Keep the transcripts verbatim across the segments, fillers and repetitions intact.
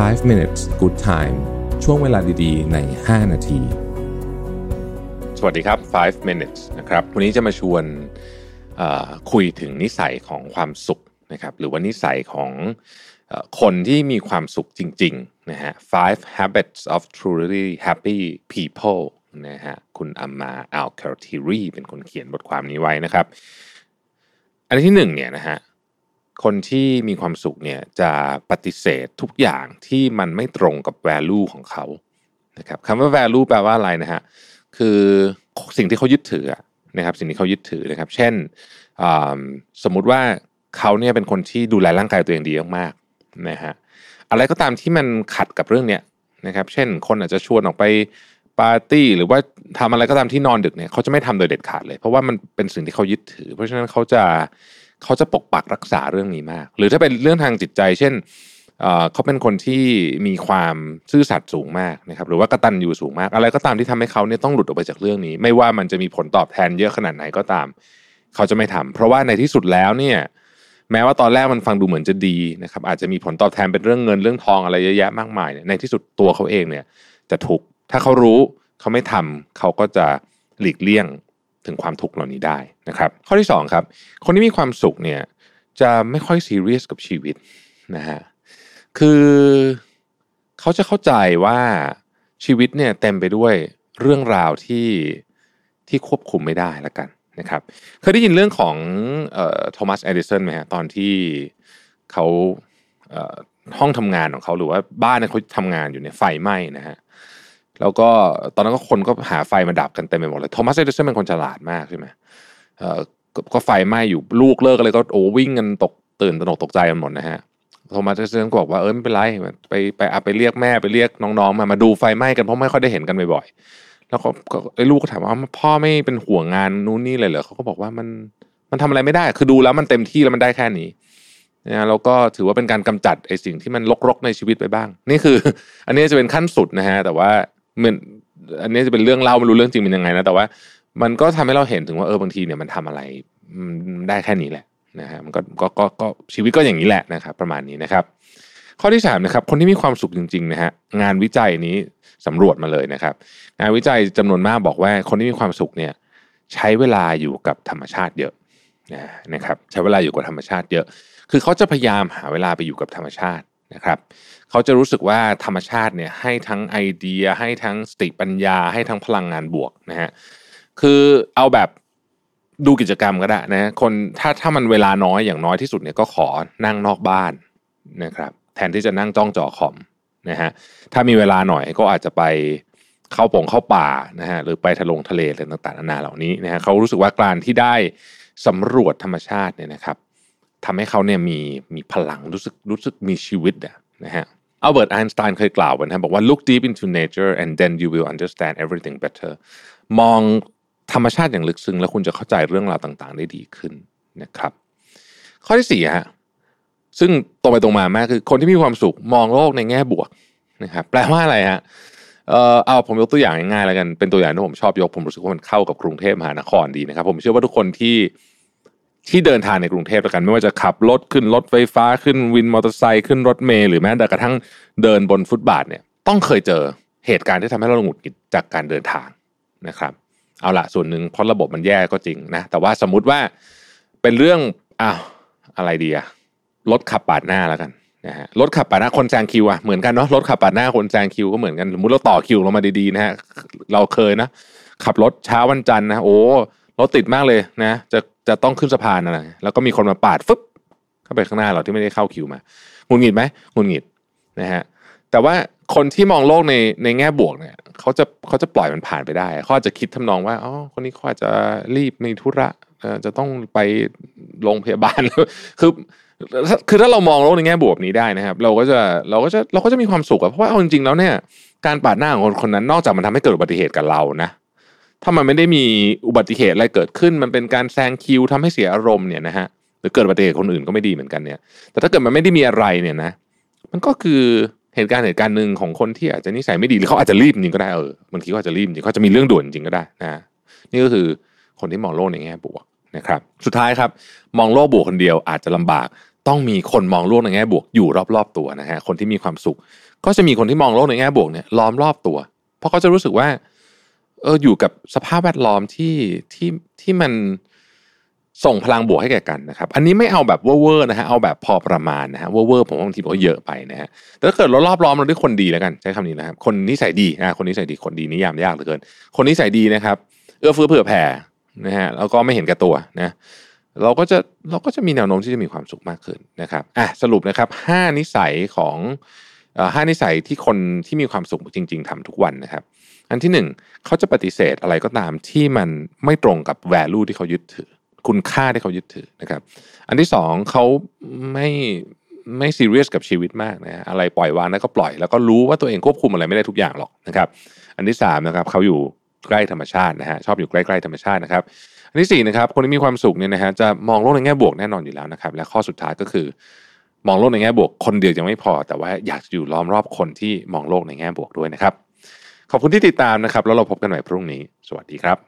five minutes good time ช่วงเวลาดีๆในห้านาทีสวัสดีครับfive minutes นะครับวันนี้จะมาชวนคุยถึงนิสัยของความสุขนะครับหรือว่านิสัยของคนที่มีความสุขจริงๆนะฮะfive habits of truly happy people นะฮะคุณอัมมาอัลคาทีรีเป็นคนเขียนบทความนี้ไว้นะครับอันที่หนึ่งเนี่ยนะฮะคนที่มีความสุขเนี่ยจะปฏิเสธทุกอย่างที่มันไม่ตรงกับ value ของเขานะครับคำว่า value แปลว่าอะไรนะฮะคือสิ่งที่เขายึดถือนะครับสิ่งที่เขายึดถือนะครับเช่นสมมุติว่าเขาเนี่ยเป็นคนที่ดูแลร่างกายตัวเองดีมากๆนะฮะอะไรก็ตามที่มันขัดกับเรื่องเนี้ยนะครับเช่นคนอาจจะชวนออกไปปาร์ตี้หรือว่าทำอะไรก็ตามที่นอนดึกเนี่ยเขาจะไม่ทำโดยเด็ดขาดเลยเพราะว่ามันเป็นสิ่งที่เขายึดถือเพราะฉะนั้นเขาจะเขาจะปกปักรักษาเรื่องนี้มากหรือถ้าเป็นเรื่องทางจิตใจเช่นเขาเป็นคนที่มีความซื่อสัตย์สูงมากนะครับหรือว่ากตัญญูสูงมากอะไรก็ตามที่ทำให้เขาเนี่ยต้องหลุดออกไปจากเรื่องนี้ไม่ว่ามันจะมีผลตอบแทนเยอะขนาดไหนก็ตามเขาจะไม่ทำเพราะว่าในที่สุดแล้วเนี่ยแม้ว่าตอนแรกมันฟังดูเหมือนจะดีนะครับอาจจะมีผลตอบแทนเป็นเรื่องเงินเรื่องทองอะไรเยอะแยะมากมายเนี่ยในที่สุดตัวเขาเองเนี่ยจะทุกข์ถ้าเขารู้เขาไม่ทำเขาก็จะหลีกเลี่ยงถึงความทุกข์เหล่านี้ได้นะครับข้อที่สองครับคนที่มีความสุขเนี่ยจะไม่ค่อยซีเรียสกับชีวิตนะฮะคือเขาจะเข้าใจว่าชีวิตเนี่ยเต็มไปด้วยเรื่องราวที่ที่ควบคุมไม่ได้ละกันนะครับเคยได้ยินเรื่องของโทมัสเอดิสันไหมฮะตอนที่เขาเอ่อห้องทำงานของเขาหรือว่าบ้านที่เขาทำงานอยู่เนี่ยไฟไหม้นะฮะแล้วก็ตอนนั้นก็คนก็หาไฟมาดับกันเต็มไปหมดเลยโทมัสเอดิสันเป็นคนฉลาดมากใช่ไหมเอ่อก็ไฟไหม้อยู่ลูกเลิกอะไรก็โอ้วิ่งกันตกตื่นตระหนกตกใจกันหมดนะฮะโทมัสเอดิสันก็บอกว่าเออไม่เป็นไรไปไปไปเรียกแม่ไปเรียกน้องๆมามาดูไฟไหม้กันเพราะไม่ค่อยได้เห็นกันบ่อยๆแล้วก็ไอ้ลูกก็ถามว่าพ่อไม่เป็นห่วงงานนู้นนี่เลยเหรอเขาก็บอกว่ามันมันทำอะไรไม่ได้คือดูแล้วมันเต็มที่แล้วมันได้แค่นี้นะแล้วก็ถือว่าเป็นการกำจัดไอ้สิ่งที่มันรกๆในชีวิตไปบ้างนี่คืออันนี้จะเป็นขั้นสุดนะฮะแต่ว่ามันอันนี้จะเป็นเรื่องเล่าไม่รู้เรื่องจริงเป็นยังไงนะแต่ว่ามันก็ทำให้เราเห็นถึงว่าเออบางทีเนี่ยมันทำอะไรมันได้แค่นี้แหละนะฮะมันก็ก็ก็ชีวิตก็อย่างนี้แหละนะครับประมาณนี้นะครับข้อที่สามนะครับคนที่มีความสุขจริงๆนะฮะงานวิจัยนี้สำรวจมาเลยนะครับงานวิจัยจำนวนมากบอกว่าคนที่มีความสุขเนี่ยใช้เวลาอยู่กับธรรมชาติเยอะนะครับใช้เวลาอยู่กับธรรมชาติเยอะคือเขาจะพยายามหาเวลาไปอยู่กับธรรมชาตินะครับเขาจะรู้สึกว่าธรรมชาติเนี่ยให้ทั้งไอเดียให้ทั้งสติปัญญาให้ทั้งพลังงานบวกนะฮะคือเอาแบบดูกิจกรรมก็ได้นะคนถ้าถ้ามันเวลาน้อยอย่างน้อยที่สุดเนี่ยก็ขอนั่งนอกบ้านนะครับแทนที่จะนั่งจ้องจอคอมนะฮะถ้ามีเวลาหน่อยก็อาจจะไปเข้าป่งเข้าป่านะฮะหรือไปทะลงทะเลอะไรต่างๆนานาเหล่านี้นะฮะเขารู้สึกว่าการที่ได้สำรวจธรรมชาติเนี่ยนะครับทำให้เขาเนี่ยมีมีพลังรู้สึกรู้สึกมีชีวิตนะฮะอัลเบิร์ตไอน์สไตน์เคยกล่าวไว้นะบอกว่า look deep into nature and then you will understand everything better มองธรรมชาติอย่างลึกซึ้งแล้วคุณจะเข้าใจเรื่องราวต่างๆได้ดีขึ้นนะครับข้อที่สี่ฮะซึ่งตรงไปตรงมามากคือคนที่มีความสุขมองโลกในแง่บวกนะครับแปลว่าอะไรฮะเออเอาผมยกตัวอย่างง่ายๆแล้วกันเป็นตัวอย่างที่ผมชอบยกผมรู้สึกว่ามันเข้ากับกรุงเทพมหานครดีนะครับผมเชื่อว่าทุกคนที่ที่เดินทางในกรุงเทพแล้วกันไม่ว่าจะขับรถขึ้นรถไฟฟ้าขึ้นวินมอเตอร์ไซค์ขึ้นรถเมล์หรือแม้แต่กระทั่งเดินบนฟุตบาทเนี่ยต้องเคยเจอเหตุการณ์ที่ทำให้เราหงุดหงิดจากการเดินทางนะครับเอาละส่วนหนึ่งเพราะระบบมันแย่ก็จริงนะแต่ว่าสมมุติว่าเป็นเรื่องอ้าวอะไรดีอะรถขับปาดหน้าแล้วกันนะฮะรถขับปาดหน้าคนแซงคิวอะเหมือนกันเนาะรถขับปาดหน้าคนแซงคิวก็เหมือนกันสมมติเราต่อคิวเรามาดีๆนะฮะเราเคยนะขับรถเช้าวันจันทร์นะโอ้รถติดมากเลยนะจะจะต้องขึ้นสะพานอะไรแล้วก็มีคนมาปาดฟึบเข้าไปข้างหน้าเราที่ไม่ได้เข้าคิวมาหงุดหงิดไหมหงุดหงิดนะฮะแต่ว่าคนที่มองโลกในในแง่บวกเนี่ยเขาจะเขาจะปล่อยมันผ่านไปได้เขาอาจจะคิดทำนองว่าอ๋อคนนี้เขาอาจจะรีบมีธุระจะต้องไปโรงพยาบาลคือคือถ้าเรามองโลกในแง่บวกนี้ได้นะครับเราก็จะเราก็จะเราก็จะมีความสุขเพราะว่าเอาจริงๆแล้วเนี่ยการปาดหน้าของคนคนนั้นนอกจากมันทำให้เกิดอุบัติเหตุกับเรานะถ้ามันไม่ได้มีอุบัติเหตุอะไรเกิดขึ้นมันเป็นการแซงคิวทำให้เสียอารมณ์เนี่ยนะฮะหรือเกิดอุบัติเหตุคนอื่นก็ไม่ดีเหมือนกันเนี่ยแต่ถ้าเกิดมันไม่ได้มีอะไรเนี่ยนะมันก็คือเหตุการณ์เหตุการณ์หนึ่งของคนที่อาจจะนิสัยไม่ดีหรือเขาอาจจะรีบจริงก็ได้เออบางทีเขาอาจจะรีบจริงเขาจะมีเรื่องด่วนจริงก็ได้นะนี่ก็คือคนที่มองโลกในแง่บวกนะครับสุดท้ายครับมองโลกบวกคนเดียวอาจจะลำบาก ต้องมีคนมองโลกในแง่บวกอยู่รอบๆตัวนะฮะคนที่มีความสุขก็จะมีคนที่มองโลกในแง่บวกเนี่ยล้อมรอบตัวเพราะเขาจะรู้สึกว่าเอออยู่กับสภาพแวดล้อมที่ที่ที่มันส่งพลังบวกให้แก่กันนะครับอันนี้ไม่เอาแบบเว่อร์ๆนะฮะเอาแบบพอประมาณนะฮะเว่อร์ๆผมว่าบางทีมันก็เยอะไปนะฮะแต่ถ้าเกิดเรารอบล้อมเราด้วยคนดีแล้วกันใช้คำนี้นะครับคนนิสัยดีนะคนนิสัยดีคนดีนิยามยากเหลือเกินคนนิสัยดีนะครับเอื้อเฟื้อเผื่อแผ่นะฮะแล้วก็ไม่เห็นแก่ตัวนะเราก็จะเราก็จะมีแนวโน้มที่จะมีความสุขมากขึ้นนะครับอ่ะสรุปนะครับห้านิสัยของเอ่อห้านิสัยที่คนที่มีความสุขจริงๆทำทุกวันนะครับอันที่หนึ่งเขาจะปฏิเสธอะไรก็ตามที่มันไม่ตรงกับ value ที่เขายึดถือคุณค่าที่เขายึดถือนะครับอันที่สองเขาไม่ไม่ซีเรียสกับชีวิตมากนะอะไรปล่อยวางแล้วก็ปล่อยแล้วก็รู้ว่าตัวเองควบคุมอะไรไม่ได้ทุกอย่างหรอกนะครับอันที่สามนะครับเขาอยู่ใกล้ธรรมชาตินะฮะชอบอยู่ใกล้ๆธรรมชาตินะครับอันที่สี่นะครับคนที่มีความสุขเนี่ยนะฮะจะมองโลกในแง่บวกแน่นอนอยู่แล้วนะครับและข้อสุดท้ายก็คือมองโลกในแง่บวกคนเดียวยังไม่พอแต่ว่าอยากจะอยู่ล้อมรอบคนที่มองโลกในแง่บวกด้วยนะครับขอบคุณที่ติดตามนะครับแล้วเราพบกันใหม่พรุ่งนี้สวัสดีครับ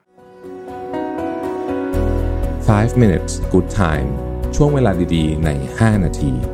five minutes good time ช่วงเวลาดีๆในห้านาที